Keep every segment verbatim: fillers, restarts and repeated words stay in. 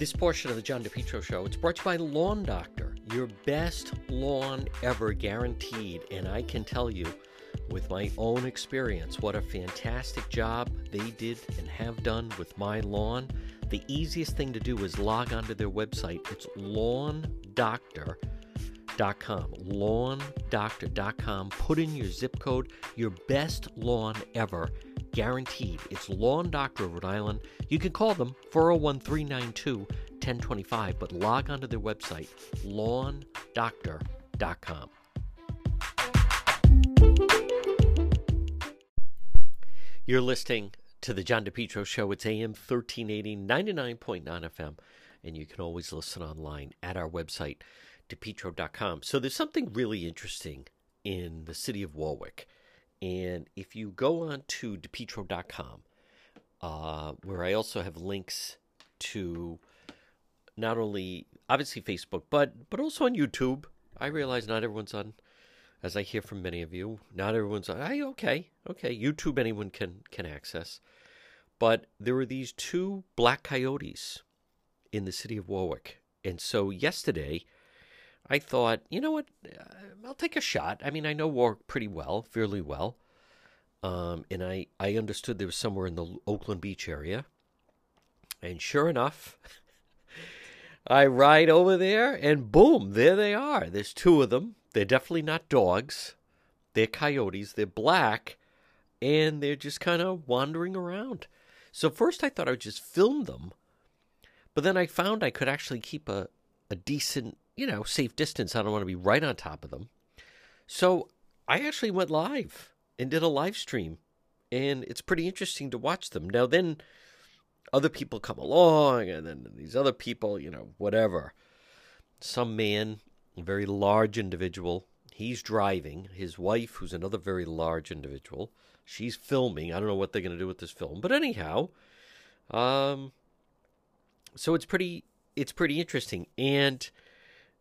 This portion of the John DePetro Show, it's brought to you by Lawn Doctor, your best lawn ever guaranteed. And I can tell you with my own experience what a fantastic job they did and have done with my lawn. The easiest thing to do is log onto their website. It's Lawn Doctor dot com. Lawn Doctor dot com. Put in your zip code, your best lawn ever guaranteed. It's Lawn Doctor of Rhode Island. You can call them four oh one, three nine two, one oh two five, but log onto their website, Lawn Doctor dot com. You're listening to the John DePetro Show. It's A M thirteen eighty, ninety-nine point nine F M, and you can always listen online at our website, DePetro dot com. So there's something really interesting in the city of Warwick. And if you go on to DePetro dot com, uh, where I also have links to not only, obviously, Facebook, but but also on YouTube. I realize not everyone's on, as I hear from many of you, not everyone's on. I, okay, okay, YouTube anyone can, can access. But there were these two black coyotes in the city of Warwick. And so yesterday, I thought, you know what, I'll take a shot. I mean, I know Warwick pretty well, fairly well. Um, and I, I understood there was somewhere in the Oakland Beach area. And sure enough, I ride over there and boom, there they are. There's two of them. They're definitely not dogs. They're coyotes. They're black. And they're just kind of wandering around. So first I thought I would just film them. But then I found I could actually keep a, a decent, you know, safe distance. I don't want to be right on top of them. So I actually went live and did a live stream. And it's pretty interesting to watch them. Now then other people come along and then these other people, you know, whatever. Some man, a very large individual, he's driving. His wife, who's another very large individual, she's filming. I don't know what they're going to do with this film. But anyhow, um, so it's pretty, it's pretty interesting. And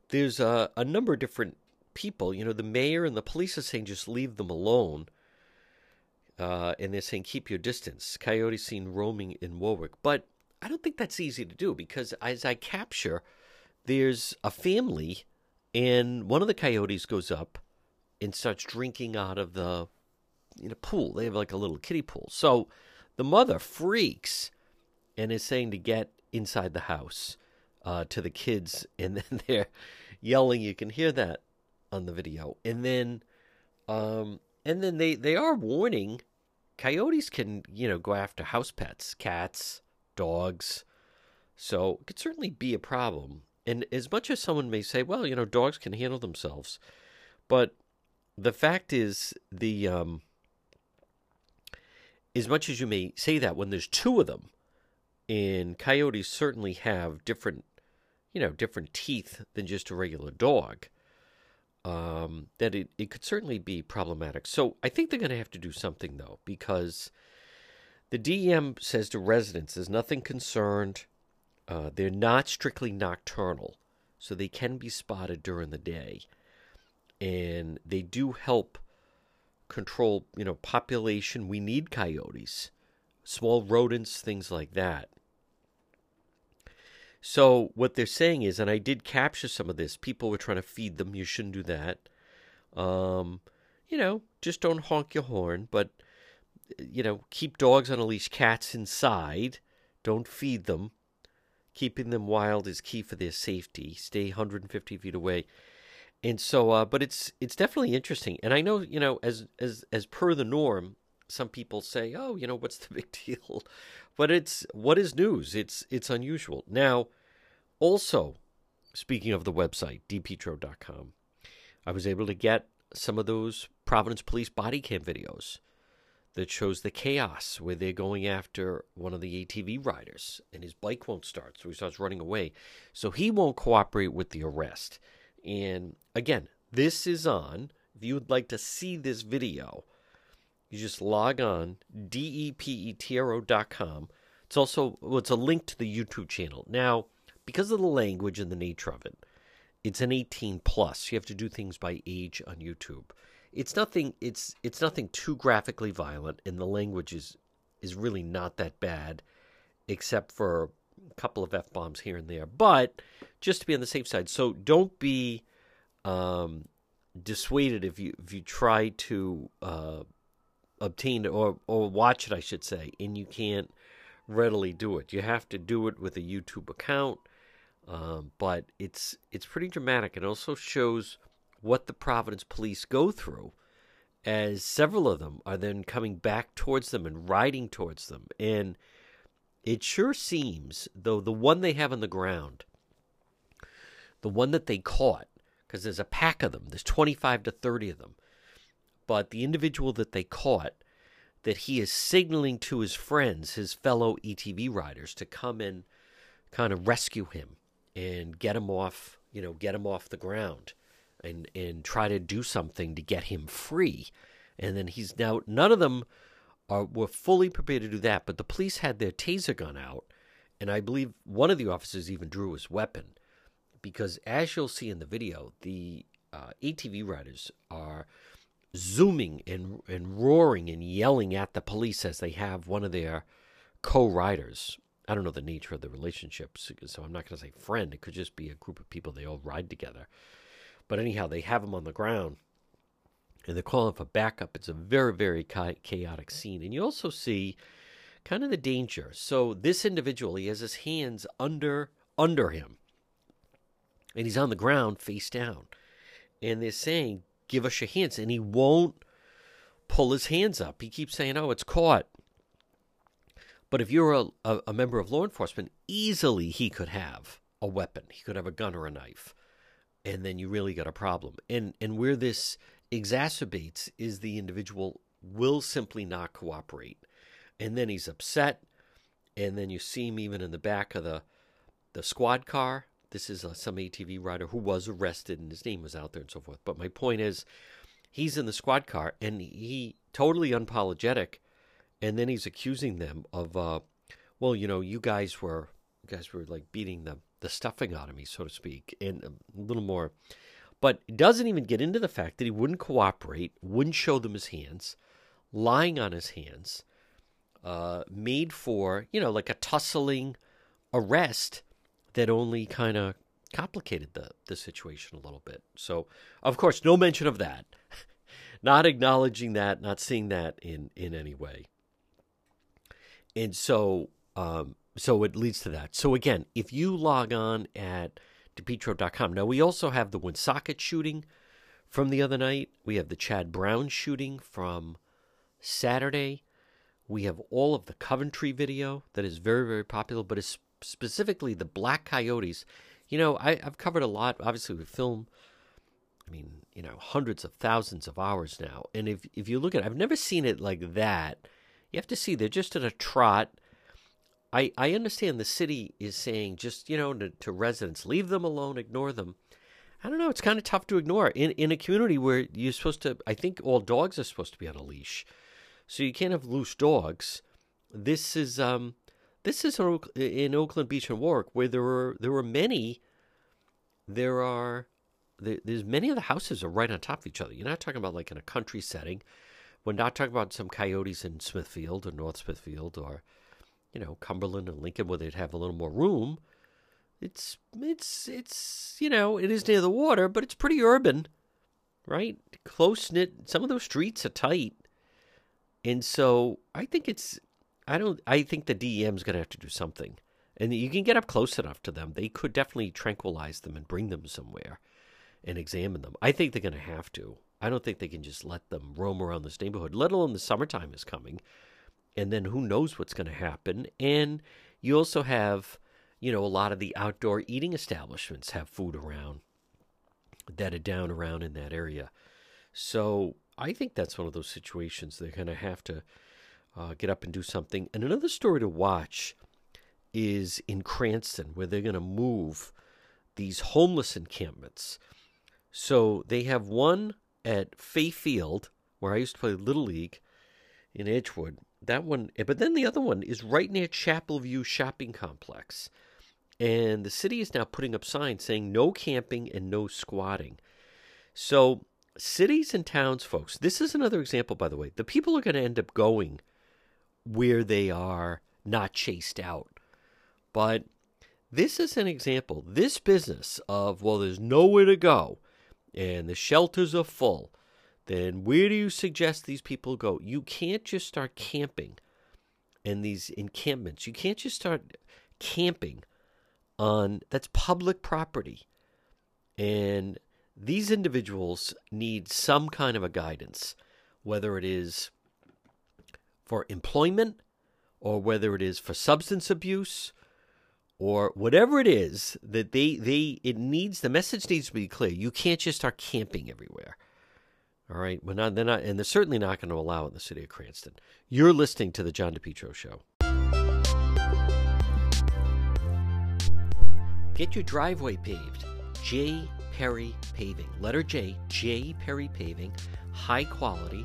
there's a, a number of different people. You know, the mayor and the police are saying just leave them alone. Uh, and they're saying keep your distance. Coyotes seen roaming in Warwick. But I don't think that's easy to do because as I capture, there's a family and one of the coyotes goes up and starts drinking out of the you know, pool. They have like a little kiddie pool. So the mother freaks and is saying to get inside the house. Uh, to the kids, and then they're yelling. You can hear that on the video. And then um, and then they, they are warning. Coyotes can, you know, go after house pets, cats, dogs. So it could certainly be a problem. And as much as someone may say, well, you know, dogs can handle themselves. But the fact is, the um, as much as you may say that, when there's two of them, and coyotes certainly have different you know, different teeth than just a regular dog, um, that it, it could certainly be problematic. So I think they're going to have to do something, though, because the D E M says to residents, there's nothing concerned. Uh, they're not strictly nocturnal, so they can be spotted during the day. And they do help control, you know, population. We need coyotes, small rodents, things like that. So what they're saying is, and I did capture some of this, people were trying to feed them. You shouldn't do that. Um, you know, just don't honk your horn, but, you know, keep dogs on a leash, cats inside. Don't feed them. Keeping them wild is key for their safety. Stay one hundred fifty feet away. And so, uh, but it's it's definitely interesting. And I know, you know, as as as per the norm, some people say, oh, you know, what's the big deal? But it's, what is news? It's it's unusual. Now, also, speaking of the website, D Petro dot com, I was able to get some of those Providence police body cam videos that shows the chaos where they're going after one of the A T V riders, and his bike won't start, so he starts running away. So he won't cooperate with the arrest. And, again, this is on, if you would like to see this video, you just log on, D E Petro dot com. It's also, well, it's a link to the YouTube channel. Now, because of the language and the nature of it, it's an eighteen plus. You have to do things by age on YouTube. It's nothing, it's it's nothing too graphically violent, and the language is, is really not that bad, except for, a couple of F-bombs here and there, but just to be on the safe side. So don't be um, dissuaded if you if you try to uh, obtain or, or watch it, I should say, and you can't readily do it. You have to do it with a YouTube account, um, but it's it's pretty dramatic. It also shows what the Providence police go through, as several of them are then coming back towards them and riding towards them. And it sure seems, though, the one they have on the ground, the one that they caught, because there's a pack of them, there's twenty-five to thirty of them, but the individual that they caught, that he is signaling to his friends, his fellow E T V riders, to come and kind of rescue him and get him off, you know, get him off the ground and and try to do something to get him free. And then he's now, none of them are were fully prepared to do that, but the police had their taser gun out, and I believe one of the officers even drew his weapon, because as you'll see in the video, the uh, A T V riders are zooming and and roaring and yelling at the police as they have one of their co-riders. I don't know the nature of the relationships, so I'm not going to say friend. It could just be a group of people. They all ride together. But anyhow, they have him on the ground, and they're calling for backup. It's a very, very chaotic scene. And you also see kind of the danger. So this individual, he has his hands under under him, and he's on the ground face down. And they're saying, give us your hands. And he won't pull his hands up. He keeps saying, oh, it's caught. But if you're a, a, a member of law enforcement, easily he could have a weapon. He could have a gun or a knife. And then you really got a problem. And and where this exacerbates is the individual will simply not cooperate. And then he's upset. And then you see him even in the back of the, the squad car. This is uh, some A T V rider who was arrested, and his name was out there and so forth. But my point is, he's in the squad car, and he totally unapologetic. And then he's accusing them of, uh, well, you know, you guys were, you guys were like beating them. The stuffing out of me, so to speak, and a little more. But it doesn't even get into the fact that he wouldn't cooperate, wouldn't show them his hands, lying on his hands, uh, made for, you know, like a tussling arrest that only kind of complicated the, the situation a little bit. So, of course, no mention of that. Not acknowledging that, not seeing that in, in any way. And so... Um, So it leads to that. So again, if you log on at DePetro dot com. Now, we also have the Woonsocket shooting from the other night. We have the Chad Brown shooting from Saturday. We have all of the Coventry video that is very, very popular, but it's specifically the Black Coyotes. You know, I, I've covered a lot, obviously, with film. I mean, you know, hundreds of thousands of hours now. And if, if you look at it, I've never seen it like that. You have to see, they're just at a trot. I, I understand the city is saying just, you know, to, to residents, leave them alone, ignore them. I don't know. It's kind of tough to ignore in, in a community where you're supposed to, I think all dogs are supposed to be on a leash. So you can't have loose dogs. This is um, this is in Oakland Beach and Warwick, where there are, there are many, there are, there, there's many of the houses are right on top of each other. You're not talking about like in a country setting. We're not talking about some coyotes in Smithfield or North Smithfield or... you know, Cumberland and Lincoln, where they'd have a little more room. It's, it's, it's, you know, it is near the water, but it's pretty urban, right? Close-knit. Some of those streets are tight. And so I think it's, I don't, I think the D E M's going to have to do something. And you can get up close enough to them. They could definitely tranquilize them and bring them somewhere and examine them. I think they're going to have to. I don't think they can just let them roam around this neighborhood, let alone the summertime is coming. And then who knows what's going to happen. And you also have, you know, a lot of the outdoor eating establishments have food around that are down around in that area. So I think that's one of those situations they're going to have to uh, get up and do something. And another story to watch is in Cranston, where they're going to move these homeless encampments. So they have one at Fay Field, where I used to play Little League in Atwood. That one, but then the other one is right near Chapel View Shopping Complex. And the city is now putting up signs saying no camping and no squatting. So cities and towns, folks, this is another example, by the way. The people are going to end up going where they are not chased out But this is an example, this business of, well, there's nowhere to go and the shelters are full, then where do you suggest these people go? You can't just start camping in these encampments. You can't just start camping on, that's public property. And these individuals need some kind of a guidance, whether it is for employment or whether it is for substance abuse or whatever it is that they, they, it needs, the message needs to be clear. You can't just start camping everywhere. All right. We're not, they're not, and they're certainly not going to allow it in the city of Cranston. You're listening to The John DePetro Show. Get your driveway paved. J. Perry Paving. Letter J. J. Perry Paving. High quality,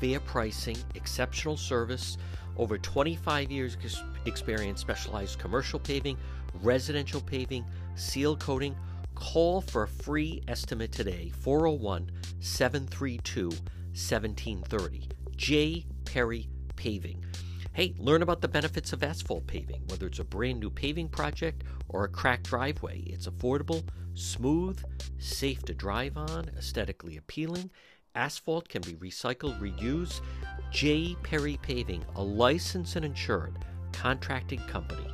fair pricing, exceptional service, over twenty-five years experience, specialized commercial paving, residential paving, seal coating. Call for a free estimate today, four oh one, seven three two, one seven three oh. J. Perry Paving. Hey, learn about the benefits of asphalt paving, whether it's a brand new paving project or a cracked driveway. It's affordable, smooth, safe to drive on, aesthetically appealing. Asphalt can be recycled, reused. J. Perry Paving, a licensed and insured contracting company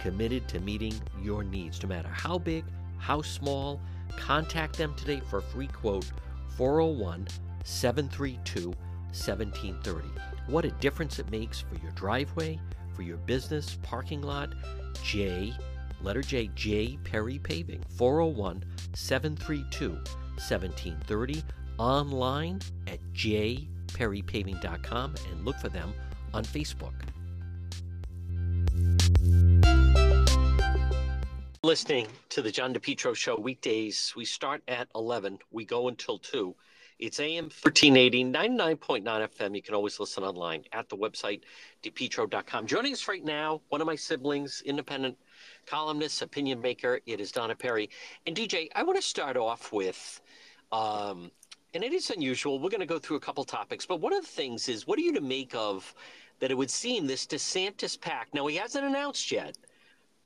committed to meeting your needs, no matter how big, how small. Contact them today for a free quote, four oh one, seven three two, one seven three oh. What a difference it makes for your driveway, for your business, parking lot. J, letter J, J. Perry Paving, four oh one, seven three two, one seven three oh. Online at j perry paving dot com and look for them on Facebook. Listening to The John DePetro Show weekdays. We start at eleven. We go until two. It's A M thirteen eighty, ninety-nine point nine F M. You can always listen online at the website, d petro dot com. Joining us right now, one of my siblings, independent columnist, opinion maker. It is Donna Perry. And D J, I want to start off with, um, and it is unusual, we're going to go through a couple topics, but one of the things is, what are you to make of that it would seem this DeSantis pact? Now, he hasn't announced yet,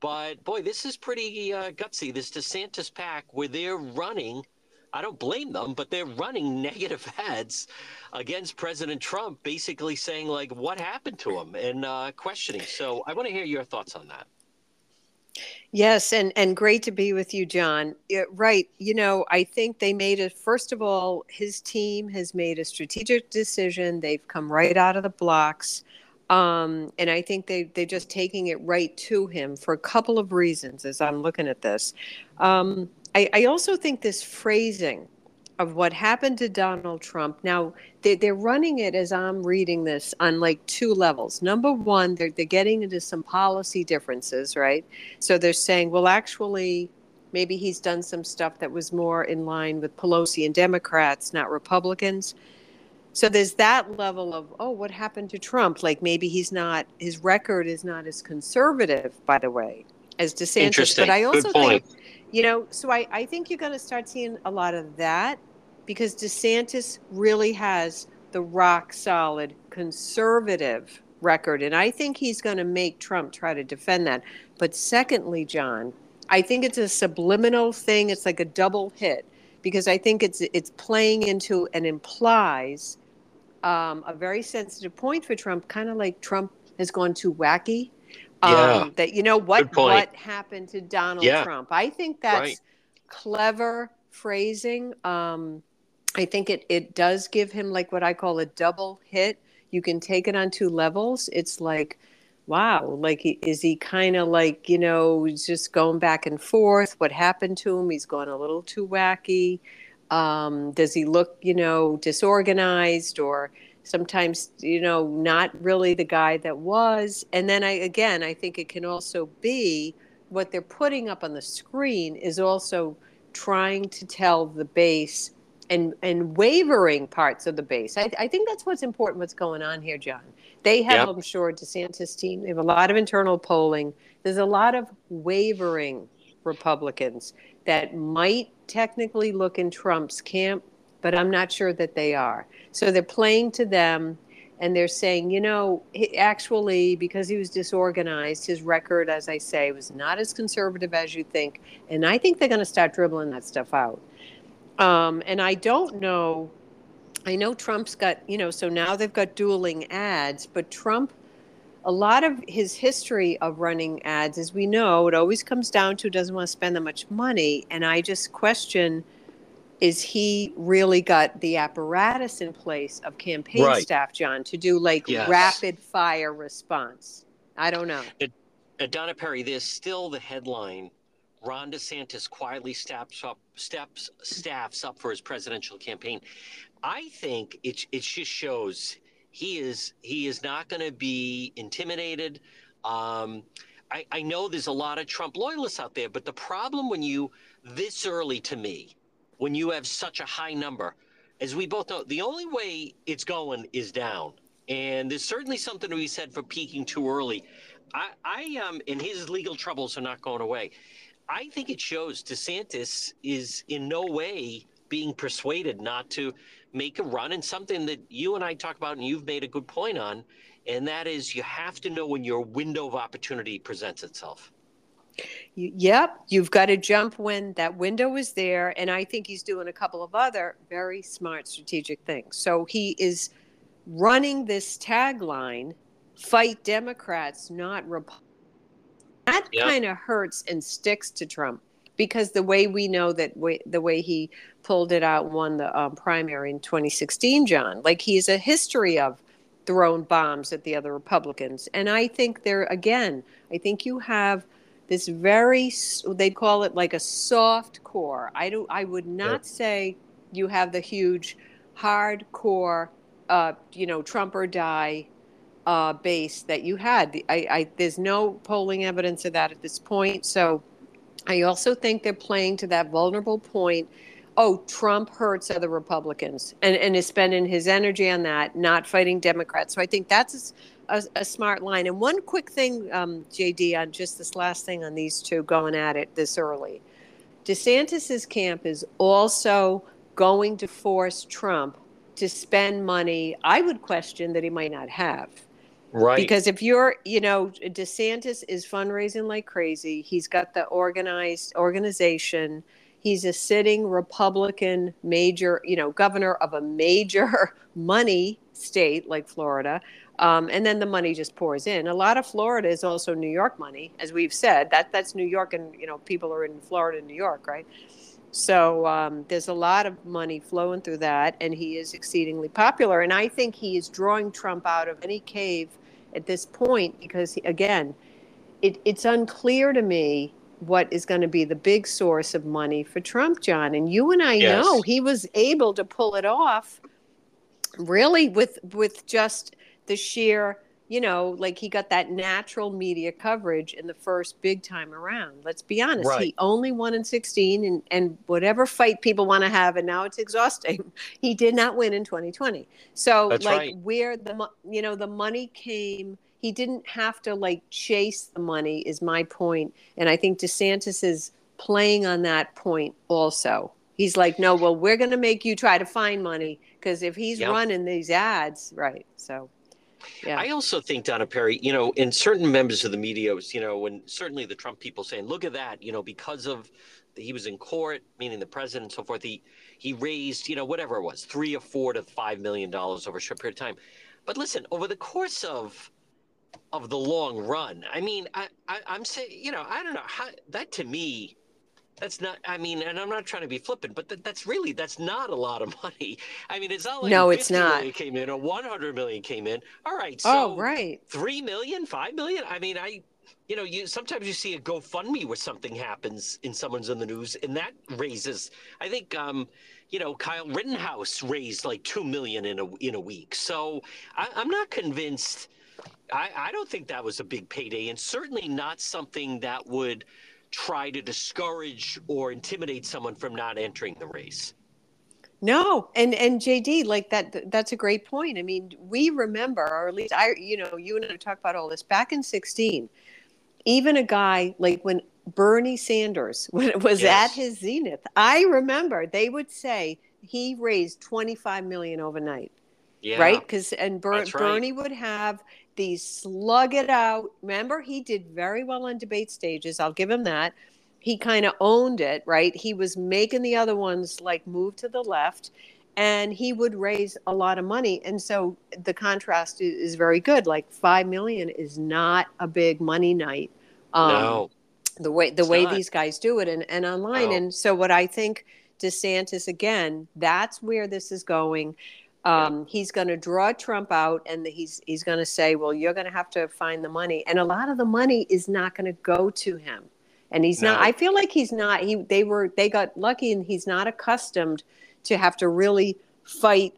but boy, this is pretty uh, gutsy, this DeSantis pact where they're running. I don't blame them, but they're running negative ads against President Trump, basically saying, like, what happened to him and uh, questioning. So I want to hear your thoughts on that. Yes, and, and great to be with you, John. It, right. You know, I think they made it, first of all, his team has made a strategic decision. They've come right out of the blocks. Um, and I think they, they're just taking it right to him for a couple of reasons as I'm looking at this. Um I also think this phrasing of what happened to Donald Trump, now they're running it as I'm reading this on like two levels. Number one, they're getting into some policy differences, right? So they're saying, well, actually, maybe he's done some stuff that was more in line with Pelosi and Democrats, not Republicans. So there's that level of, oh, what happened to Trump? Like maybe he's not, his record is not as conservative, by the way, as DeSantis. Interesting. But I also Good point. think... You know, so I, I think you're going to start seeing a lot of that because DeSantis really has the rock solid conservative record. And I think he's going to make Trump try to defend that. But secondly, John, I think it's a subliminal thing. It's like a double hit because I think it's it's playing into and implies um, a very sensitive point for Trump, kind of like Trump has gone too wacky. Yeah. Um, that, you know, what what happened to Donald yeah. Trump? I think that's right. Clever phrasing. Um, I think it, it does give him like what I call a double hit. You can take it on two levels. It's like, wow, like he, is he kind of like, you know, just going back and forth? What happened to him? He's gone a little too wacky. Um, does he look, you know, disorganized or... sometimes, you know, not really the guy that was. And then I, again, I think it can also be what they're putting up on the screen is also trying to tell the base and, and wavering parts of the base. I, I think that's what's important, what's going on here, John. They have, yep. I'm sure, DeSantis team, they have a lot of internal polling. There's a lot of wavering Republicans that might technically look in Trump's camp, but I'm not sure that they are. So they're playing to them. And they're saying, you know, he, actually, because he was disorganized, his record, as I say, was not as conservative as you think. And I think they're going to start dribbling that stuff out. Um, and I don't know. I know Trump's got, you know, so now they've got dueling ads. But Trump, a lot of his history of running ads, as we know, it always comes down to doesn't want to spend that much money. And I just question, is he really got the apparatus in place of campaign right. staff, John, to do like yes. rapid fire response? I don't know. Uh, uh, Donna Perry, there's still the headline, Ron DeSantis quietly steps up, steps, staffs up for his presidential campaign. I think it, it just shows he is he is not going to be intimidated. Um, I, I know there's a lot of Trump loyalists out there, but the problem when you, this early to me, when you have such a high number, as we both know, the only way it's going is down. And there's certainly something to be said for peaking too early. I, I um, and his legal troubles are not going away. I think it shows DeSantis is in no way being persuaded not to make a run. And something that you and I talk about, and you've made a good point on, and that is you have to know when your window of opportunity presents itself. Yep. You've got to jump when that window is there. And I think he's doing a couple of other very smart strategic things. So he is running this tagline, fight Democrats, not Republicans. That yep. kind of hurts and sticks to Trump, because the way we know that way, the way he pulled it out, won the um, primary in twenty sixteen, John, like he has a history of throwing bombs at the other Republicans. And I think there, again, I think you have this very, they call it like a soft core. I do. I would not yep. say you have the huge hardcore, uh, you know, Trump or die uh, base that you had. I, I, there's no polling evidence of that at this point. So I also think they're playing to that vulnerable point. Oh, Trump hurts other Republicans and, and is spending his energy on that, not fighting Democrats. So I think that's a, a smart line. And one quick thing, um, J D, on just this last thing on these two going at it this early. DeSantis's camp is also going to force Trump to spend money I would question that he might not have. Right. Because if you're, you know, DeSantis is fundraising like crazy. He's got the organized organization. He's a sitting Republican major, you know, governor of a major money state like Florida. Um, and then the money just pours in. A lot of Florida is also New York money, as we've said. That that's New York, and, you know, people are in Florida and New York, right? So um, there's a lot of money flowing through that, and he is exceedingly popular. And I think he is drawing Trump out of any cave at this point because, again, it, it's unclear to me what is going to be the big source of money for Trump, John. And you and I yes. know he was able to pull it off really with with just the sheer, you know, like he got that natural media coverage in the first big time around. Let's be honest. Right. He only won in sixteen, and, and whatever fight people want to have, and now it's exhausting. He did not win in twenty twenty. So That's like right. where the, you know, the money came, he didn't have to like chase the money is my point. And I think DeSantis is playing on that point also. He's like, no, well, we're going to make you try to find money because if he's yep. running these ads, right. So. Yeah. I also think, Donna Perry, you know, in certain members of the media, was, you know, when certainly the Trump people saying, look at that, you know, because of the, he was in court, meaning the president and so forth, he he raised, you know, whatever it was, three or four to five million dollars over a short period of time. But listen, over the course of of the long run, I mean, I, I, I'm saying, you know, I don't know how that to me. That's not, I mean, and I'm not trying to be flippant, but th- that's really, that's not a lot of money. I mean, it's not like no, it's not. fifty million came in or one hundred million came in. All right. So oh, right. three million, five million. I mean, I, you know, you sometimes you see a GoFundMe where something happens and someone's in the news and that raises, I think, um, you know, Kyle Rittenhouse raised like two million in a, in a week. So I, I'm not convinced. I, I don't think that was a big payday and certainly not something that would try to discourage or intimidate someone from not entering the race. No. And, and J D, like that, that's a great point. I mean, we remember, or at least I, you know, you and I talk about all this back in sixteen, even a guy like when Bernie Sanders when it was yes. at his zenith, I remember they would say he raised twenty-five million overnight. Yeah. Right? Because and Ber- right. Bernie would have these slug it out. Remember, he did very well on debate stages. I'll give him that. He kind of owned it, right? He was making the other ones like move to the left, and he would raise a lot of money. And so the contrast is very good. Like five million dollars is not a big money night. Um, no. The way the it's way not. These guys do it and, and online. Oh. And so what I think DeSantis, again, that's where this is going. Um, yeah. He's going to draw Trump out, and he's he's going to say, well, you're going to have to find the money. And a lot of the money is not going to go to him. And he's no. not, I feel like he's not, he, they were, they got lucky, and he's not accustomed to have to really fight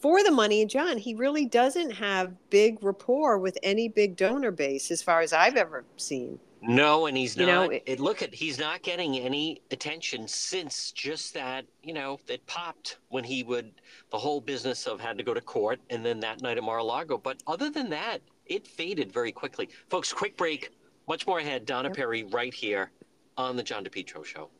for the money. And John, he really doesn't have big rapport with any big donor base as far as I've ever seen. No. And he's you not, know, it, it, look at, he's not getting any attention since just that, you know, it popped when he would, the whole business of had to go to court. And then that night at Mar-a-Lago, but other than that, it faded very quickly. Folks, quick break. Much more ahead. Donna Perry right here on the John DePetro Show.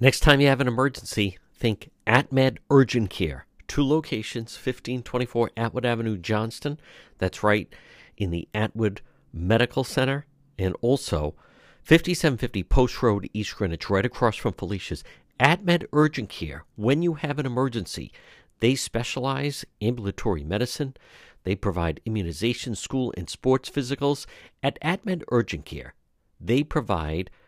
Next time you have an emergency, think AtMed Urgent Care. Two locations, fifteen twenty-four Atwood Avenue, Johnston. That's right in the Atwood Medical Center, and also fifty-seven fifty Post Road, East Greenwich, right across from Felicia's. AtMed Urgent Care, when you have an emergency, they specialize in ambulatory medicine. They provide immunization, school, and sports physicals. At AtMed Urgent Care, they provide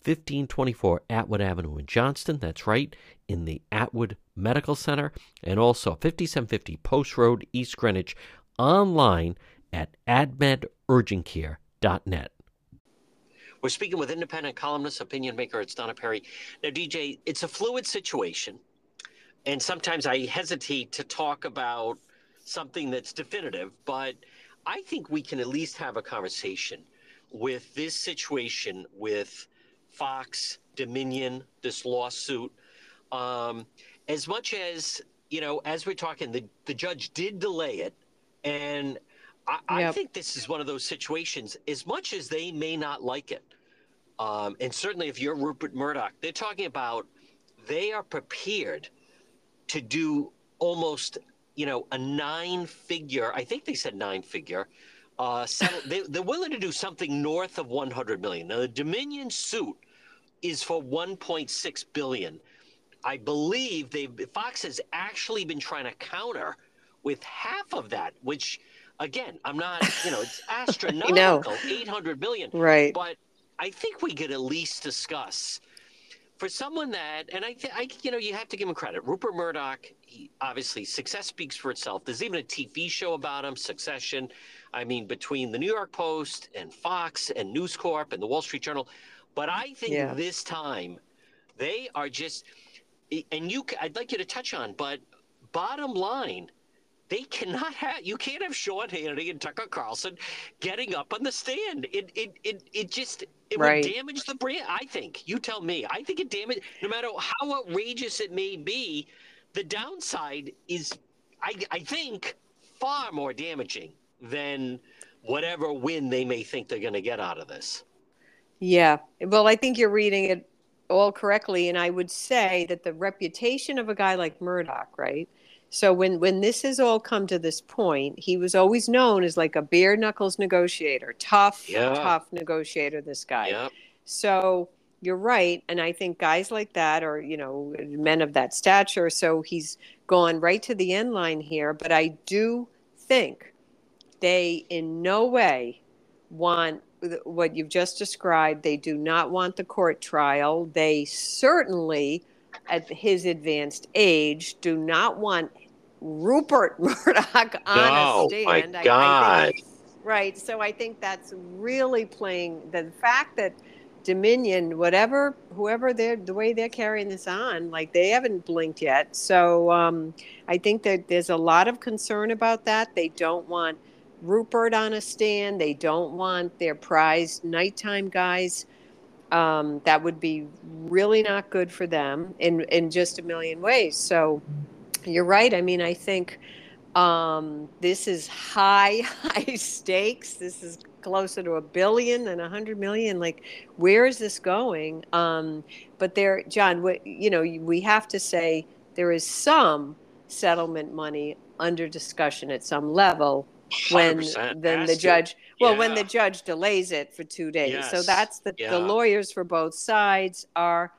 fifteen twenty-four Atwood Avenue in Johnston. That's right, in the Atwood Medical Center. And also fifty-seven fifty Post Road, East Greenwich, online at atmed urgent care dot net. We're speaking with independent columnist, opinion maker. It's Donna Perry. Now, D J, it's a fluid situation. And sometimes I hesitate to talk about something that's definitive, but I think we can at least have a conversation with this situation with Fox, Dominion, this lawsuit. Um, as much as, you know, as we're talking, the, the judge did delay it. And I, yep. I think this is one of those situations, as much as they may not like it. Um, and certainly if you're Rupert Murdoch, they're talking about they are prepared to do almost, you know, a nine-figure, I think they said nine-figure, uh, settle, they, they're willing to do something north of one hundred million dollars. Now, the Dominion suit is for one point six billion dollars. I believe they've, Fox has actually been trying to counter with half of that, which, again, I'm not, you know, it's astronomical, no. eight hundred million dollars. Right. But I think we could at least discuss, for someone that, and I, th- I, you know, you have to give him credit. Rupert Murdoch, he, obviously, success speaks for itself. There's even a T V show about him, Succession. I mean, between the New York Post and Fox and News Corp and the Wall Street Journal. But I think yeah. this time they are just, and you, I'd like you to touch on, but bottom line, they cannot have, you can't have Sean Hannity and Tucker Carlson getting up on the stand. It, it, it, it just, it right. would damage the brand. I think, you tell me, I think it damages, no matter how outrageous it may be, the downside is, I, I think, far more damaging than whatever win they may think they're going to get out of this. Yeah. Well, I think you're reading it all correctly. And I would say that the reputation of a guy like Murdoch, right? So when, when this has all come to this point, he was always known as like a bare knuckles negotiator, tough, yeah. tough negotiator, this guy. Yeah. So you're right. And I think guys like that are, you know, men of that stature. So he's gone right to the end line here. But I do think they in no way want what you've just described. They do not want the court trial. They certainly, at his advanced age, do not want Rupert Murdoch on a stand. Oh, my God. I, I think, right. So I think that's really playing the fact that Dominion, whatever, whoever they're, the way they're carrying this on, like they haven't blinked yet. So um, I think that there's a lot of concern about that. They don't want Rupert on a stand. They don't want their prized nighttime guys. Um, that would be really not good for them in, in just a million ways. So you're right. I mean, I think um, this is high, high stakes. This is closer to a billion than a hundred million. Like, where is this going? Um, but there, John, we, you know, we have to say there is some settlement money under discussion at some level. When then the judge, well, yeah. when the judge delays it for two days. Yes. So that's the, yeah. the lawyers for both sides are,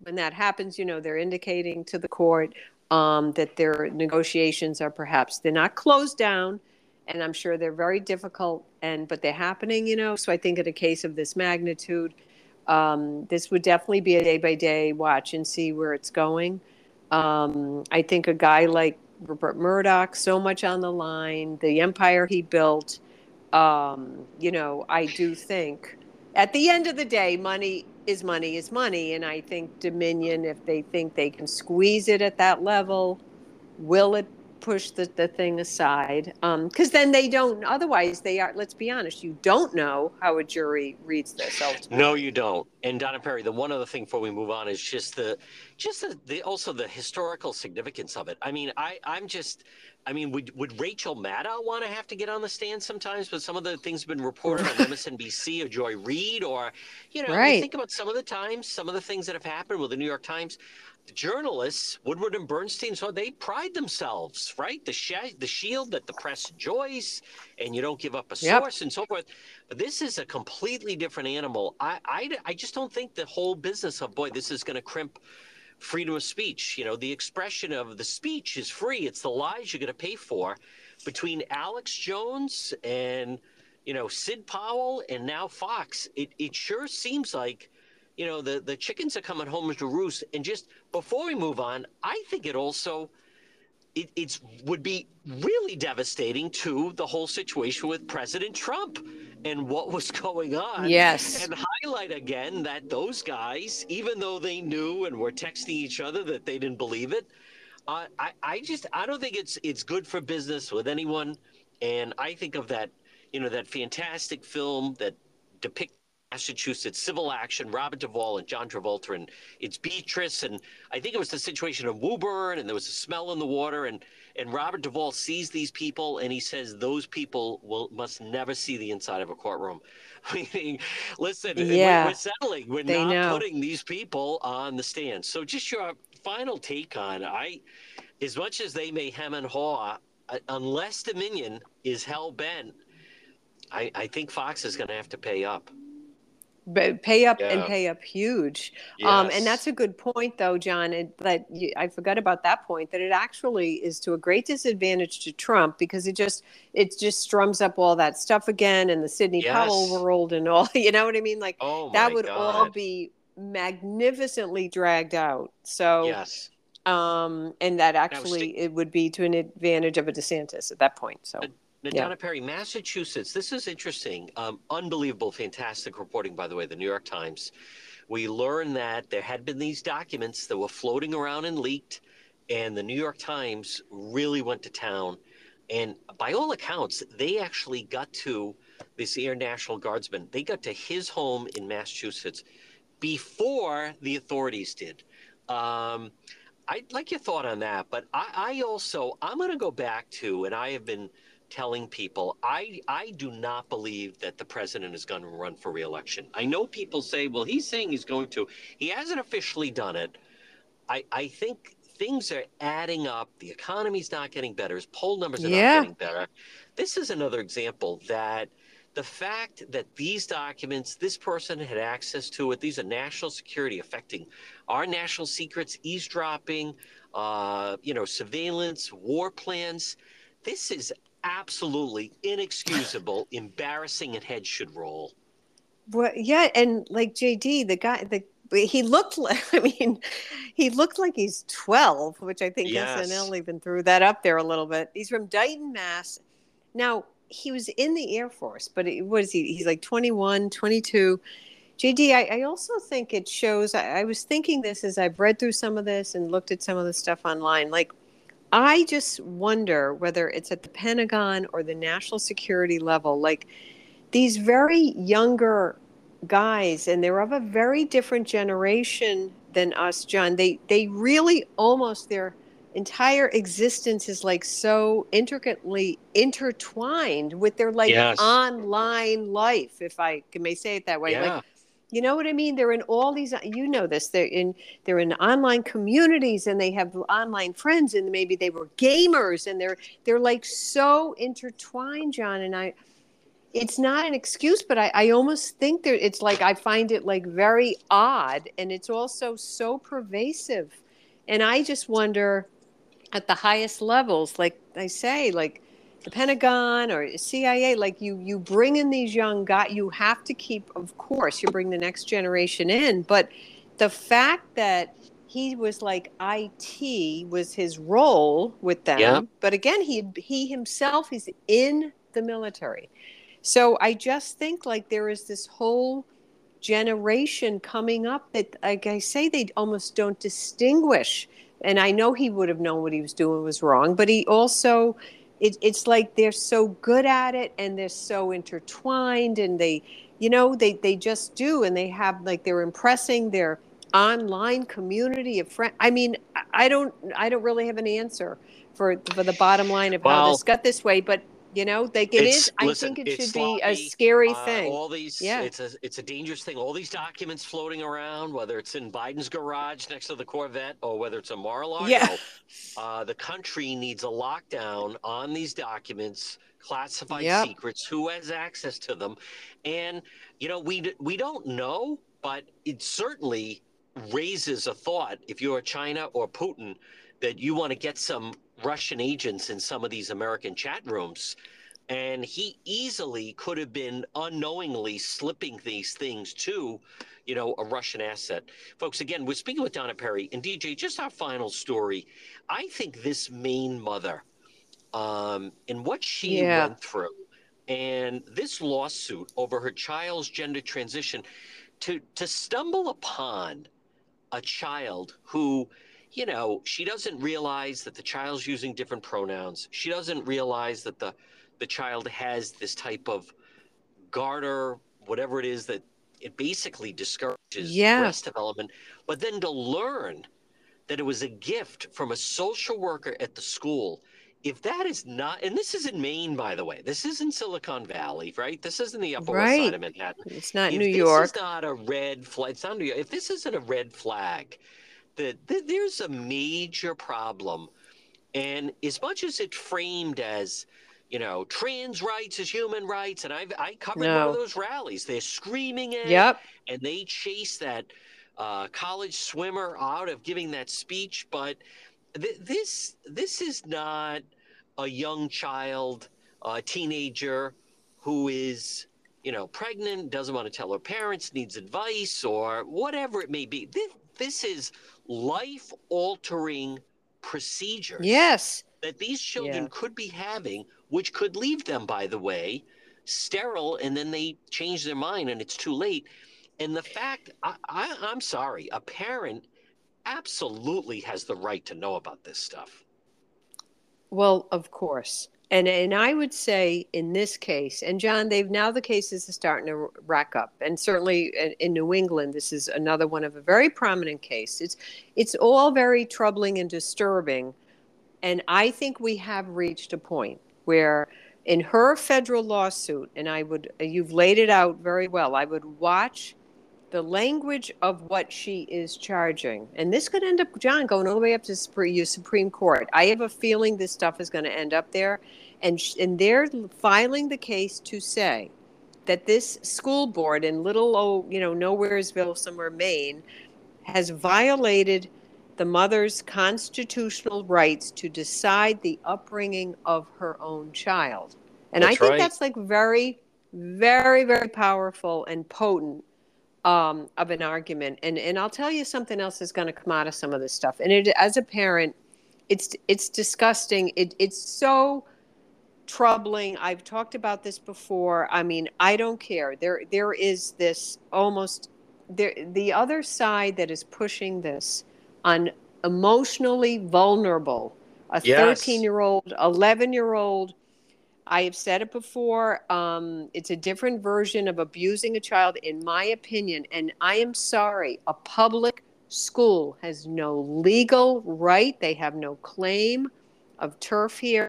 when that happens, you know, they're indicating to the court um, that their negotiations are perhaps, they're not closed down, and I'm sure they're very difficult, and but they're happening, you know. So I think in a case of this magnitude, um, this would definitely be a day-by-day watch and see where it's going. Um, I think a guy like Rupert Murdoch, so much on the line, the empire he built. Um, you know, I do think at the end of the day, money is money is money. And I think Dominion, if they think they can squeeze it at that level, will it push the, the thing aside? Um, because then they don't, otherwise they are, let's be honest, you don't know how a jury reads this ultimately. No, you don't. And Donna Perry, the one other thing before we move on is just the, just the, the also the historical significance of it. I mean, I, I'm just, I mean, would, would Rachel Maddow want to have to get on the stand sometimes? But some of the things have been reported on M S N B C or Joy Reid, or, you know, right. you think about some of the times, some of the things that have happened with the New York Times. Journalists, Woodward and Bernstein, so they pride themselves, right? The sh- the shield that the press enjoys, and you don't give up a source yep. and so forth. But this is a completely different animal. I, I, I just don't think the whole business of, boy, this is going to crimp freedom of speech. You know, the expression of the speech is free. It's the lies you're going to pay for. Between Alex Jones and, you know, Sid Powell and now Fox, it, it sure seems like, you know, the, the chickens are coming home to roost. And just before we move on, I think it also, it it's, would be really devastating to the whole situation with President Trump and what was going on. Yes. And highlight again that those guys, even though they knew and were texting each other that they didn't believe it, uh, I, I just, I don't think it's it's good for business with anyone. And I think of that, you know, that fantastic film that depicts Massachusetts civil action, Robert Duvall and John Travolta, and it's Beatrice, and I think it was the situation of Woburn, and there was a smell in the water, and and Robert Duvall sees these people, and he says those people will must never see the inside of a courtroom. Meaning, listen, yeah. we're, we're settling, we're they not know. putting these people on the stand. So, just your final take on I, as much as they may hem and haw, unless Dominion is hell bent, I, I think Fox is going to have to pay up. But pay up yeah. and pay up huge. Yes. Um, and that's a good point, though, John, it, that you, I forgot about that point, that it actually is to a great disadvantage to Trump because it just it just strums up all that stuff again and the Sidney yes. Powell world and all. You know what I mean? Like oh that would God. all be magnificently dragged out. So, yes. um, and that actually stick- it would be to an advantage of a DeSantis at that point. So. But- Now, Donna yeah. Perry, Massachusetts, this is interesting. Um, unbelievable, fantastic reporting, by the way, the New York Times. We learned that there had been these documents that were floating around and leaked, and the New York Times really went to town. And by all accounts, they actually got to this Air National Guardsman. They got to his home in Massachusetts before the authorities did. Um, I'd like your thought on that, but I, I also, I'm going to go back to, and I have been telling people, I, I do not believe that the president is going to run for re-election. I know people say, well, he's saying he's going to. He hasn't officially done it. I, I think things are adding up. The economy's not getting better. His poll numbers are yeah. not getting better. This is another example that the fact that these documents, this person had access to it, these are national security affecting our national secrets, eavesdropping, uh, you know, surveillance, war plans. This is absolutely inexcusable, embarrassing, and head should roll. Well, yeah, and like J D, the guy, the he looked like, I mean, he looked like he's twelve, which I think yes. S N L even threw that up there a little bit. He's from Dighton, Mass. Now, he was in the Air Force, but it, what is he? He's like twenty-one, twenty-two. J D, I, I also think it shows, I, I was thinking this as I've read through some of this and looked at some of the stuff online, like, I just wonder whether it's at the Pentagon or the national security level, like these very younger guys, and they're of a very different generation than us, John. They they really almost, their entire existence is like so intricately intertwined with their like yes. online life, if I can may say it that way. Yeah. Like, you know what I mean? They're in all these, you know this, they're in they're in online communities and they have online friends and maybe they were gamers and they're they're like so intertwined, John. And I, it's not an excuse, but I, I almost think that it's like, I find it like very odd, and it's also so pervasive. And I just wonder at the highest levels, like I say, like the Pentagon or C I A, like you, you bring in these young guys, you have to keep, of course, you bring the next generation in. But the fact that he was like I T was his role with them. Yeah. But again, he, he himself is in the military. So I just think like there is this whole generation coming up that, like I say, they almost don't distinguish. And I know he would have known what he was doing was wrong, but he also... It, it's like they're so good at it and they're so intertwined and they, you know, they, they just do. And they have like they're impressing their online community of friends. I mean, I don't I don't really have an answer for, for the bottom line of well, how this got this way. But, you know, like it is. Listen, I think it should sloppy, be a scary uh, thing. All these, yeah. It's a it's a dangerous thing. All these documents floating around, whether it's in Biden's garage next to the Corvette or whether it's a Mar-a-Lago. Yeah. Uh, the country needs a lockdown on these documents, classified yep. secrets, who has access to them. And, you know, we we don't know, but it certainly raises a thought if you're China or Putin that you want to get some Russian agents in some of these American chat rooms. And he easily could have been unknowingly slipping these things to, you know, a Russian asset. Folks, again, we're speaking with Donna Perry. And D J, just our final story. I think this Maine mother um, and what she yeah. went through and this lawsuit over her child's gender transition, to to stumble upon a child who, you know, she doesn't realize that the child's using different pronouns. She doesn't realize that the the child has this type of garter, whatever it is, that it basically discourages yeah. breast development. But then to learn that it was a gift from a social worker at the school, if that is not, and this is in Maine, by the way, this isn't Silicon Valley, right? This isn't the Upper right. West Side of Manhattan. It's not if New York. This is not a red flag. It's not New York. If this isn't a red flag, the, the, there's a major problem. And as much as it framed as, you know, trans rights is human rights. And I've, I covered no. one of those rallies. They're screaming it. Yep. And they chase that uh, college swimmer out of giving that speech. But th- this this is not a young child, a teenager who is, you know, pregnant, doesn't want to tell her parents, needs advice or whatever it may be. This, this is life-altering procedures. Yes. That these children yeah. could be having, which could leave them, by the way, sterile, and then they change their mind and it's too late. And the fact, I, I, I'm sorry, a parent absolutely has the right to know about this stuff. Well, of course. And and I would say in this case, and John, they've now the cases are starting to rack up, and certainly in, in New England, this is another one of a very prominent case. It's it's all very troubling and disturbing. And I think we have reached a point where in her federal lawsuit, and I would, you've laid it out very well, I would watch the language of what she is charging. And this could end up, John, going all the way up to the Supreme Court. I have a feeling this stuff is going to end up there. And, sh- and they're filing the case to say that this school board in little old, you know, Nowheresville, somewhere Maine, has violated the mother's constitutional rights to decide the upbringing of her own child. And that's I think right. that's like very, very, very powerful and potent um, of an argument. And and I'll tell you something else is going to come out of some of this stuff. And it, as a parent, it's it's disgusting. It it's so troubling. I've talked about this before. I mean, I don't care. There, there is this almost there, the other side that is pushing this on emotionally vulnerable, a thirteen-year-old, yes. eleven-year-old. I have said it before. Um, it's a different version of abusing a child, in my opinion. And I am sorry, a public school has no legal right. They have no claim of turf here.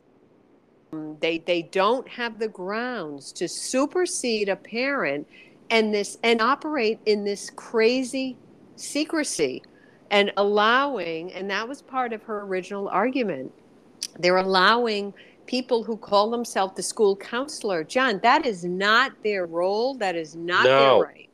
Um, they they don't have the grounds to supersede a parent and this and operate in this crazy secrecy and allowing. And that was part of her original argument. They're allowing people who call themselves the school counselor. John, that is not their role. That is not no. their right.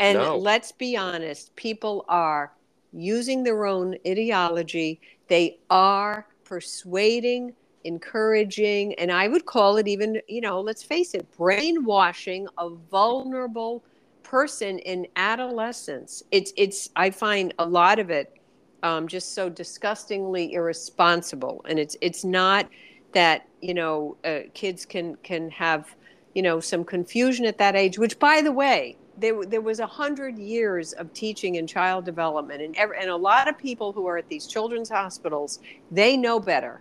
And no. let's be honest, people are using their own ideology. They are persuading, encouraging, and I would call it even, you know, let's face it, brainwashing a vulnerable person in adolescence. It's, it's, I find a lot of it um, just so disgustingly irresponsible. And it's, it's not that, you know, uh, kids can, can have, you know, some confusion at that age, which, by the way, there, there was a hundred years of teaching in child development, and every, and a lot of people who are at these children's hospitals, they know better.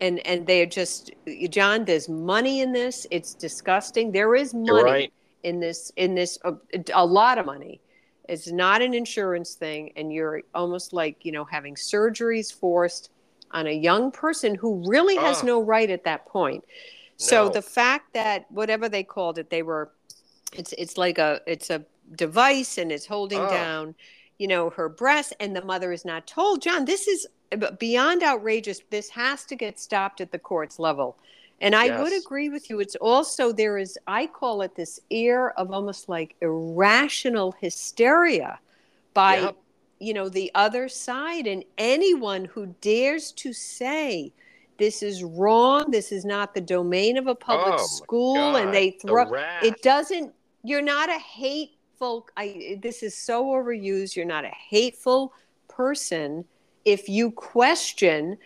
And, and they are just, John, there's money in this. It's disgusting. There is money right. in this, in this, a, a lot of money. It's not an insurance thing. And you're almost like, you know, having surgeries forced on a young person who really has ah. no right at that point. So no. the fact that whatever they called it, they were, it's, it's like a, it's a device and it's holding ah. down, you know, her breast, and the mother is not told. John, this is beyond outrageous. This has to get stopped at the courts level. And I yes. would agree with you. It's also, there is, I call it this air of almost like irrational hysteria by, yep. you know, the other side, and anyone who dares to say this is wrong, this is not the domain of a public oh, school, God, and they throw, the it doesn't, you're not a hate Folk, I, this is so overused. You're not a hateful person if you question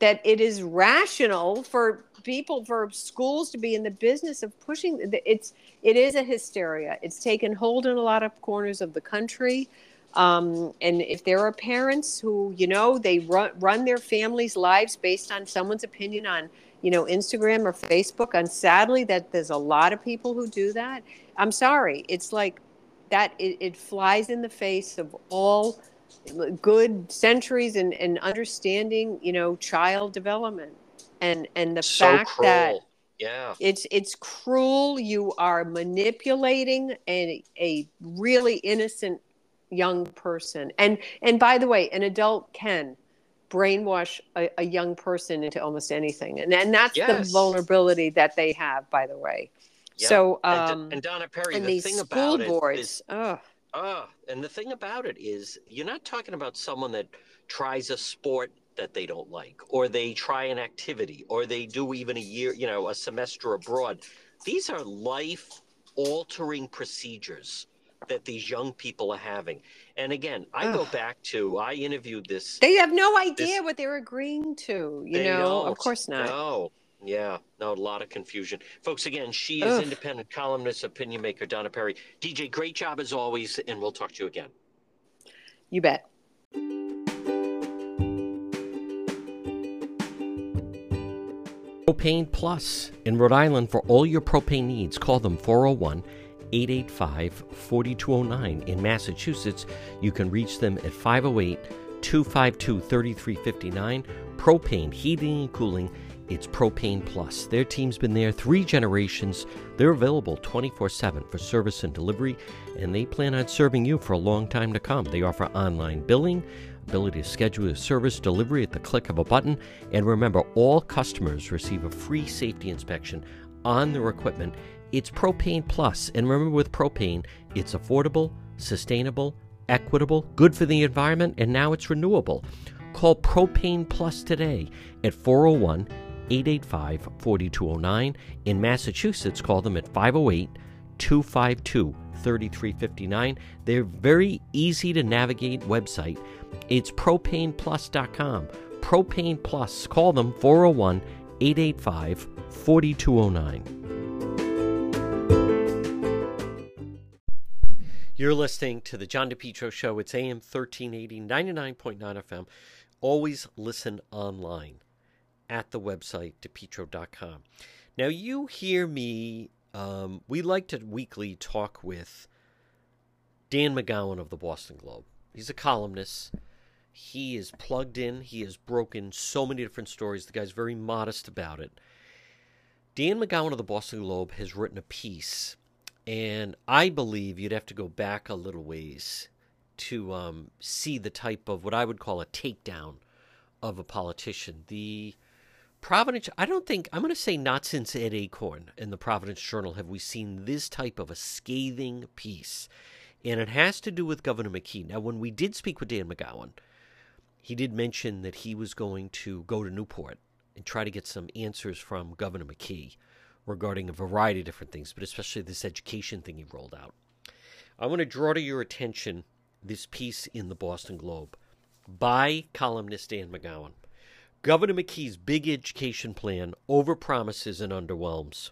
that it is rational for people, for schools to be in the business of pushing. It's, it is a hysteria. It's taken hold in a lot of corners of the country. Um, and if there are parents who, you know, they run, run their families' lives based on someone's opinion on, you know, Instagram or Facebook, and sadly that there's a lot of people who do that. I'm sorry. It's like, that it, it flies in the face of all good centuries and, and understanding, you know, child development, and and the so fact cruel. that yeah, it's it's cruel. You are manipulating a a really innocent young person, and and by the way, an adult can brainwash a, a young person into almost anything, and and that's yes. the vulnerability that they have. By the way. Yeah. So um, and, and Donna Perry, and the these thing school about boards. it is, oh. uh, and the thing about it is, you're not talking about someone that tries a sport that they don't like, or they try an activity, or they do even a year, you know, a semester abroad. These are life-altering procedures that these young people are having. And again, I oh. go back to, I interviewed this. They have no idea this, what they're agreeing to. You know, don't. of course not. No. Yeah, no, a lot of confusion. Folks, again, she is Ugh. independent columnist, opinion maker, Donna Perry. D J, great job as always, and we'll talk to you again. You bet. Propane Plus in Rhode Island for all your propane needs. Call them four oh one, eight eight five, four two oh nine. In Massachusetts, you can reach them at five oh eight, two five two, three three five nine. Propane, heating and cooling. It's Propane Plus. Their team's been there three generations. They're available twenty-four seven for service and delivery, and they plan on serving you for a long time to come. They offer online billing, ability to schedule a service delivery at the click of a button, and remember, all customers receive a free safety inspection on their equipment. It's Propane Plus, and remember, with propane, it's affordable, sustainable, equitable, good for the environment, and now it's renewable. Call Propane Plus today at four oh one, eight eight five, four two oh nine. In Massachusetts, call them at five oh eight, two five two, three three five nine. Their very easy to navigate website. It's propane plus dot com. Propane Plus. Call them eight eight five, four two zero nine. You're listening to The John DePetro Show. It's A M thirteen eighty, ninety-nine point nine F M. Always listen online at the website, depetro dot com. Now, you hear me, um, we like to weekly talk with Dan McGowan of the Boston Globe. He's a columnist. He is plugged in. He has broken so many different stories. The guy's very modest about it. Dan McGowan of the Boston Globe has written a piece, and I believe you'd have to go back a little ways to um, see the type of what I would call a takedown of a politician. The Providence, I don't think, I'm going to say not since Ed Acorn in the Providence Journal have we seen this type of a scathing piece. And it has to do with Governor McKee. Now, when we did speak with Dan McGowan, he did mention that he was going to go to Newport and try to get some answers from Governor McKee regarding a variety of different things, but especially this education thing he rolled out. I want to draw to your attention this piece in the Boston Globe by columnist Dan McGowan. Governor McKee's big education plan overpromises and underwhelms.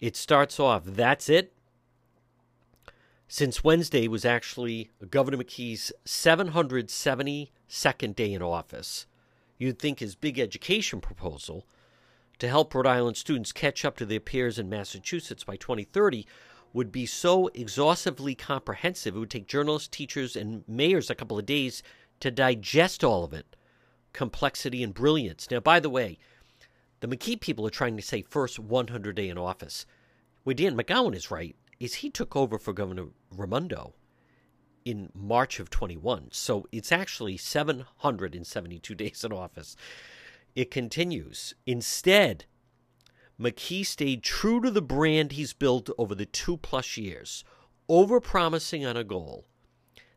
It starts off, that's it. Since Wednesday was actually Governor McKee's seven hundred seventy-second day in office, you'd think his big education proposal to help Rhode Island students catch up to their peers in Massachusetts by twenty thirty would be so exhaustively comprehensive, it would take journalists, teachers, and mayors a couple of days to digest all of it. Complexity and brilliance. Now, by the way, the McKee people are trying to say first one hundred day in office. Where Dan McGowan is right is he took over for Governor Raimondo in March of twenty-one. So it's actually seven hundred seventy-two days in office. It continues. Instead, McKee stayed true to the brand he's built over the two-plus years, overpromising on a goal,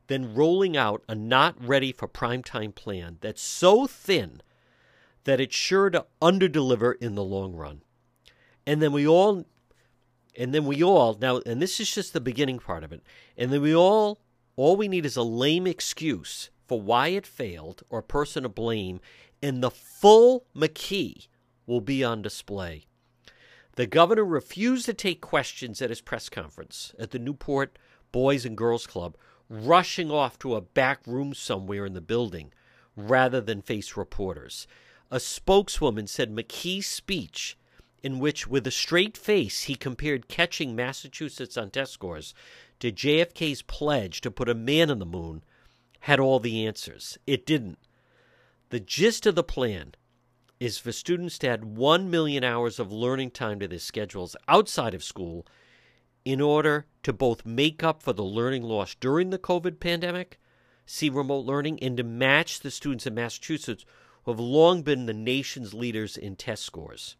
then rolling out a not-ready-for-primetime plan that's so thin that it's sure to underdeliver in the long run. And then we all... And then we all, now, and this is just the beginning part of it, and then we all, all we need is a lame excuse for why it failed or a person to blame, and the full McKee will be on display. The governor refused to take questions at his press conference at the Newport Boys and Girls Club, rushing off to a back room somewhere in the building rather than face reporters. A spokeswoman said McKee's speech, in which, with a straight face, he compared catching Massachusetts on test scores to J F K's pledge to put a man on the moon, had all the answers. It didn't. The gist of the plan is for students to add one million hours of learning time to their schedules outside of school in order to both make up for the learning loss during the COVID pandemic, see remote learning, and to match the students in Massachusetts who have long been the nation's leaders in test scores.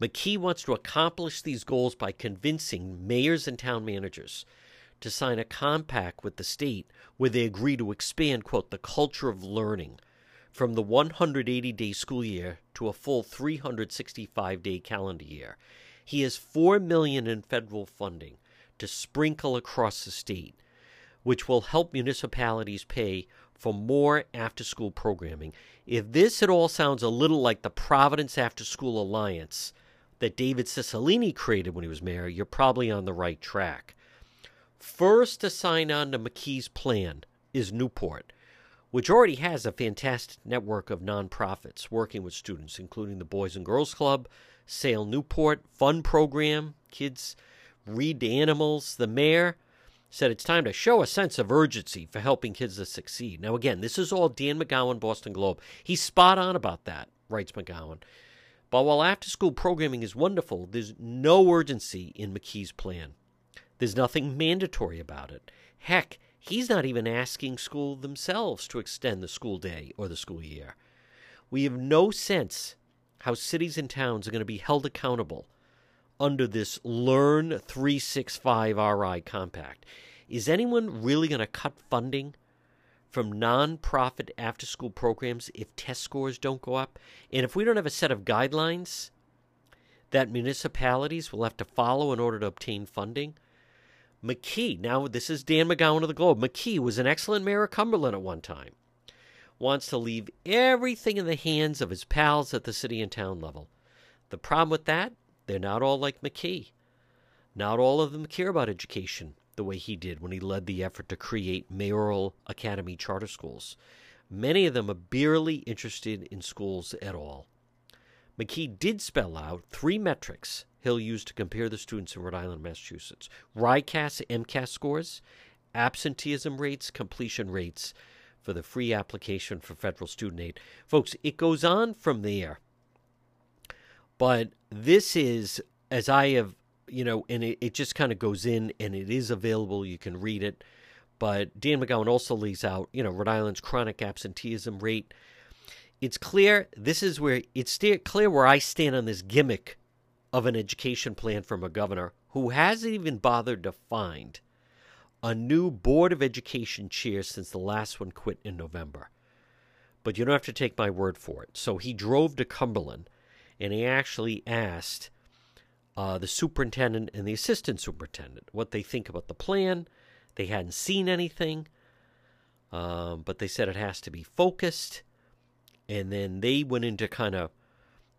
McKee wants to accomplish these goals by convincing mayors and town managers to sign a compact with the state where they agree to expand, quote, the culture of learning from the one hundred eighty day school year to a full three hundred sixty-five day calendar year. He has four million dollars in federal funding to sprinkle across the state, which will help municipalities pay for more after-school programming. If this at all sounds a little like the Providence After-School Alliance that David Cicilline created when he was mayor, you're probably on the right track. First to sign on to McKee's plan is Newport, which already has a fantastic network of nonprofits working with students, including the Boys and Girls Club, Sail Newport, Fun Program, Kids Read to Animals. The mayor said it's time to show a sense of urgency for helping kids to succeed. Now, again, this is all Dan McGowan, Boston Globe. He's spot on about that, writes McGowan. But while after-school programming is wonderful, there's no urgency in McKee's plan. There's nothing mandatory about it. Heck, he's not even asking schools themselves to extend the school day or the school year. We have no sense how cities and towns are going to be held accountable under this Learn three sixty-five R I compact. Is anyone really going to cut funding from nonprofit after-school programs if test scores don't go up? And if we don't have a set of guidelines that municipalities will have to follow in order to obtain funding? McKee, now this is Dan McGowan of the Globe. McKee was an excellent mayor of Cumberland at one time. wants to leave everything in the hands of his pals at the city and town level. The problem with that, they're not all like McKee. Not all of them care about education the way he did when he led the effort to create mayoral academy charter schools. Many of them are barely interested in schools at all. McKee did spell out three metrics he'll use to compare the students in Rhode Island and Massachusetts: R I C A S, M C A S scores, absenteeism rates, completion rates for the free application for federal student aid. Folks, it goes on from there. But this is, as I have, you know, and it, it just kind of goes in, and it is available. You can read it. But Dan McGowan also lays out, you know, Rhode Island's chronic absenteeism rate. It's clear, this is where, it's clear where I stand on this gimmick of an education plan from a governor who hasn't even bothered to find a new Board of Education chair since the last one quit in November. But you don't have to take my word for it. So he drove to Cumberland, and he actually asked uh, the superintendent and the assistant superintendent what they think about the plan. They hadn't seen anything, um, but they said it has to be focused. And then they went into kind of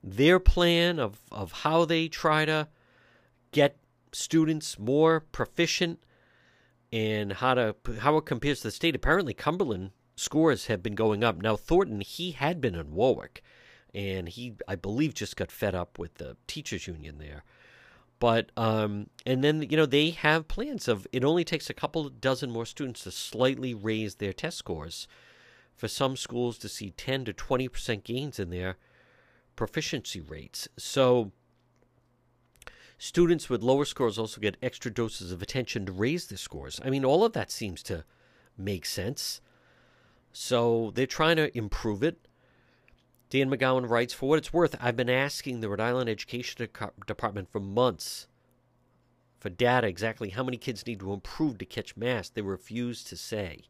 their plan of, of how they try to get students more proficient and how to how it compares to the state. Apparently, Cumberland scores have been going up. Now, Thornton, he had been in Warwick, and he, I believe, just got fed up with the teachers union there. But um, and then, you know, they have plans of it only takes a couple dozen more students to slightly raise their test scores for some schools to see ten to twenty percent gains in their proficiency rates. So students with lower scores also get extra doses of attention to raise their scores. I mean, all of that seems to make sense. So they're trying to improve it. Dan McGowan writes, "For what it's worth, I've been asking the Rhode Island Education Department for months for data exactly how many kids need to improve to catch mass. They refuse to say.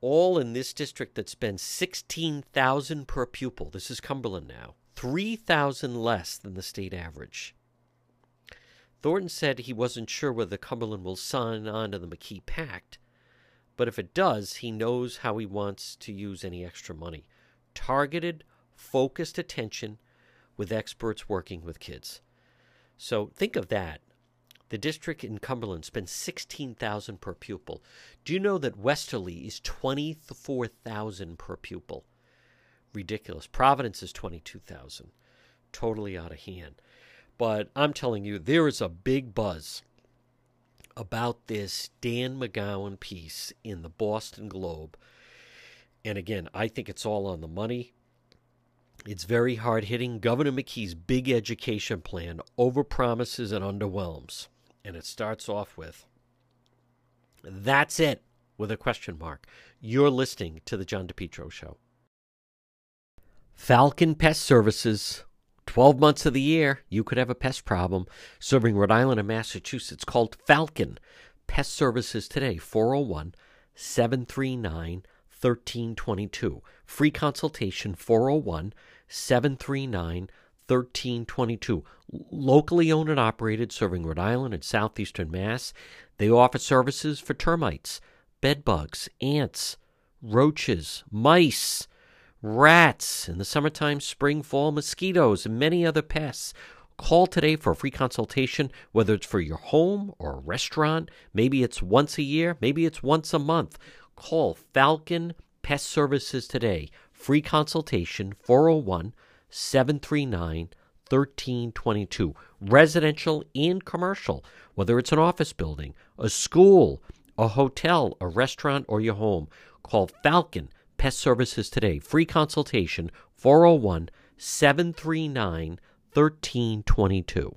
All in this district that spends sixteen thousand dollars per pupil, this is Cumberland now, three thousand dollars less than the state average." Thornton said he wasn't sure whether Cumberland will sign on to the McKee Pact, but if it does, he knows how he wants to use any extra money: targeted, focused attention with experts working with kids. So think of that. The district in Cumberland spends sixteen thousand dollars per pupil. Do you know that Westerly is twenty-four thousand dollars per pupil? Ridiculous. Providence is twenty-two thousand dollars. Totally out of hand. But I'm telling you, there is a big buzz about this Dan McGowan piece in the Boston Globe. And again, I think it's all on the money. It's very hard-hitting. Governor McKee's big education plan overpromises and underwhelms. And it starts off with, "That's it," with a question mark. You're listening to The John DePetro Show. Falcon Pest Services. twelve months of the year, you could have a pest problem. Serving Rhode Island and Massachusetts, called Falcon Pest Services today, four oh one, seven three nine, one three two two. Free consultation, four oh one, seven three nine, one three two two. Locally owned and operated, serving Rhode Island and southeastern Mass. They offer services for termites, bed bugs, ants, roaches, mice, rats, in the summertime, spring, fall, mosquitoes, and many other pests. Call today for a free consultation, whether it's for your home or a restaurant. Maybe it's once a year, maybe it's once a month. Call Falcon Pest Services today. Free consultation, four oh one, seven three nine, one three two two. Residential and commercial, whether it's an office building, a school, a hotel, a restaurant, or your home. Call Falcon Pest Services today. Free consultation, four oh one, seven three nine, one three two two.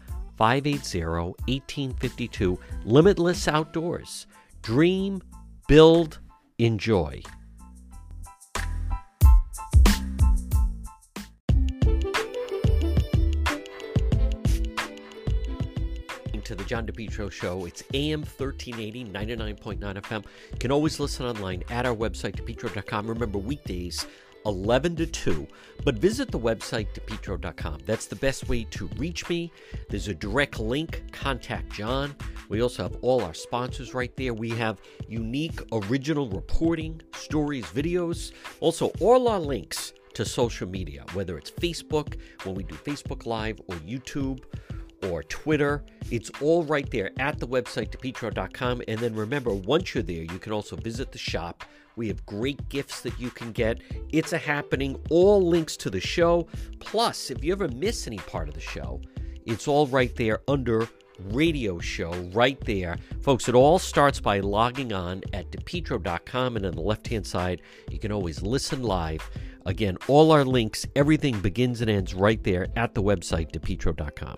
five eight zero, one eight five two. Limitless Outdoors. Dream, build, enjoy. To the John DePetro Show. It's A M thirteen eighty, ninety-nine point nine F M. You can always listen online at our website, DePetro dot com. Remember, weekdays, eleven to two. But visit the website, DePetro dot com. That's the best way to reach me. There's a direct link. Contact John. We also have all our sponsors right there. We have unique, original reporting, stories, videos. Also, all our links to social media, whether it's Facebook, when we do Facebook Live, or YouTube, or Twitter. It's all right there at the website, DePetro dot com. And then remember, once you're there, you can also visit the shop. We have great gifts that you can get. It's a happening. All links to the show. Plus, if you ever miss any part of the show, it's all right there under radio show right there. Folks, it all starts by logging on at DePetro dot com. And on the left-hand side, you can always listen live. Again, all our links, everything begins and ends right there at the website, DePetro dot com.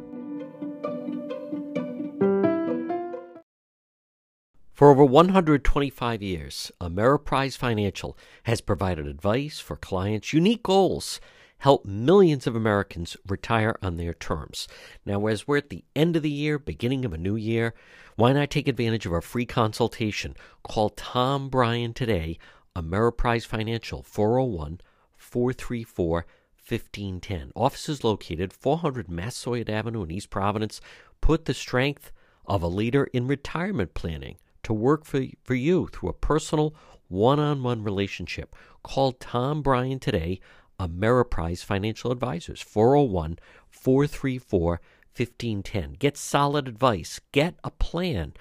For over one hundred twenty-five years, Ameriprise Financial has provided advice for clients' unique goals, help millions of Americans retire on their terms. Now, as we're at the end of the year, beginning of a new year, why not take advantage of our free consultation? Call Tom Bryan today, Ameriprise Financial, four oh one, four three four, one five one oh. Office is located four hundred Massasoit Avenue in East Providence. Put the strength of a leader in retirement planning to work for, for you through a personal one-on-one relationship. Call Tom Bryan today, Ameriprise Financial Advisors, four oh one, four three four, one five one oh. Get solid advice. Get a plan,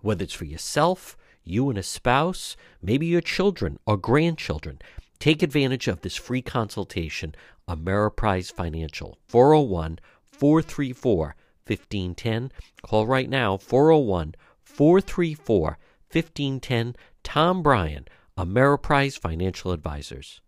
whether it's for yourself, you and a spouse, maybe your children or grandchildren. Take advantage of this free consultation, Ameriprise Financial, four oh one, four three four, one five one oh. Call right now, four oh one, four three four, one five one oh. Tom Bryan, Ameriprise Financial Advisors.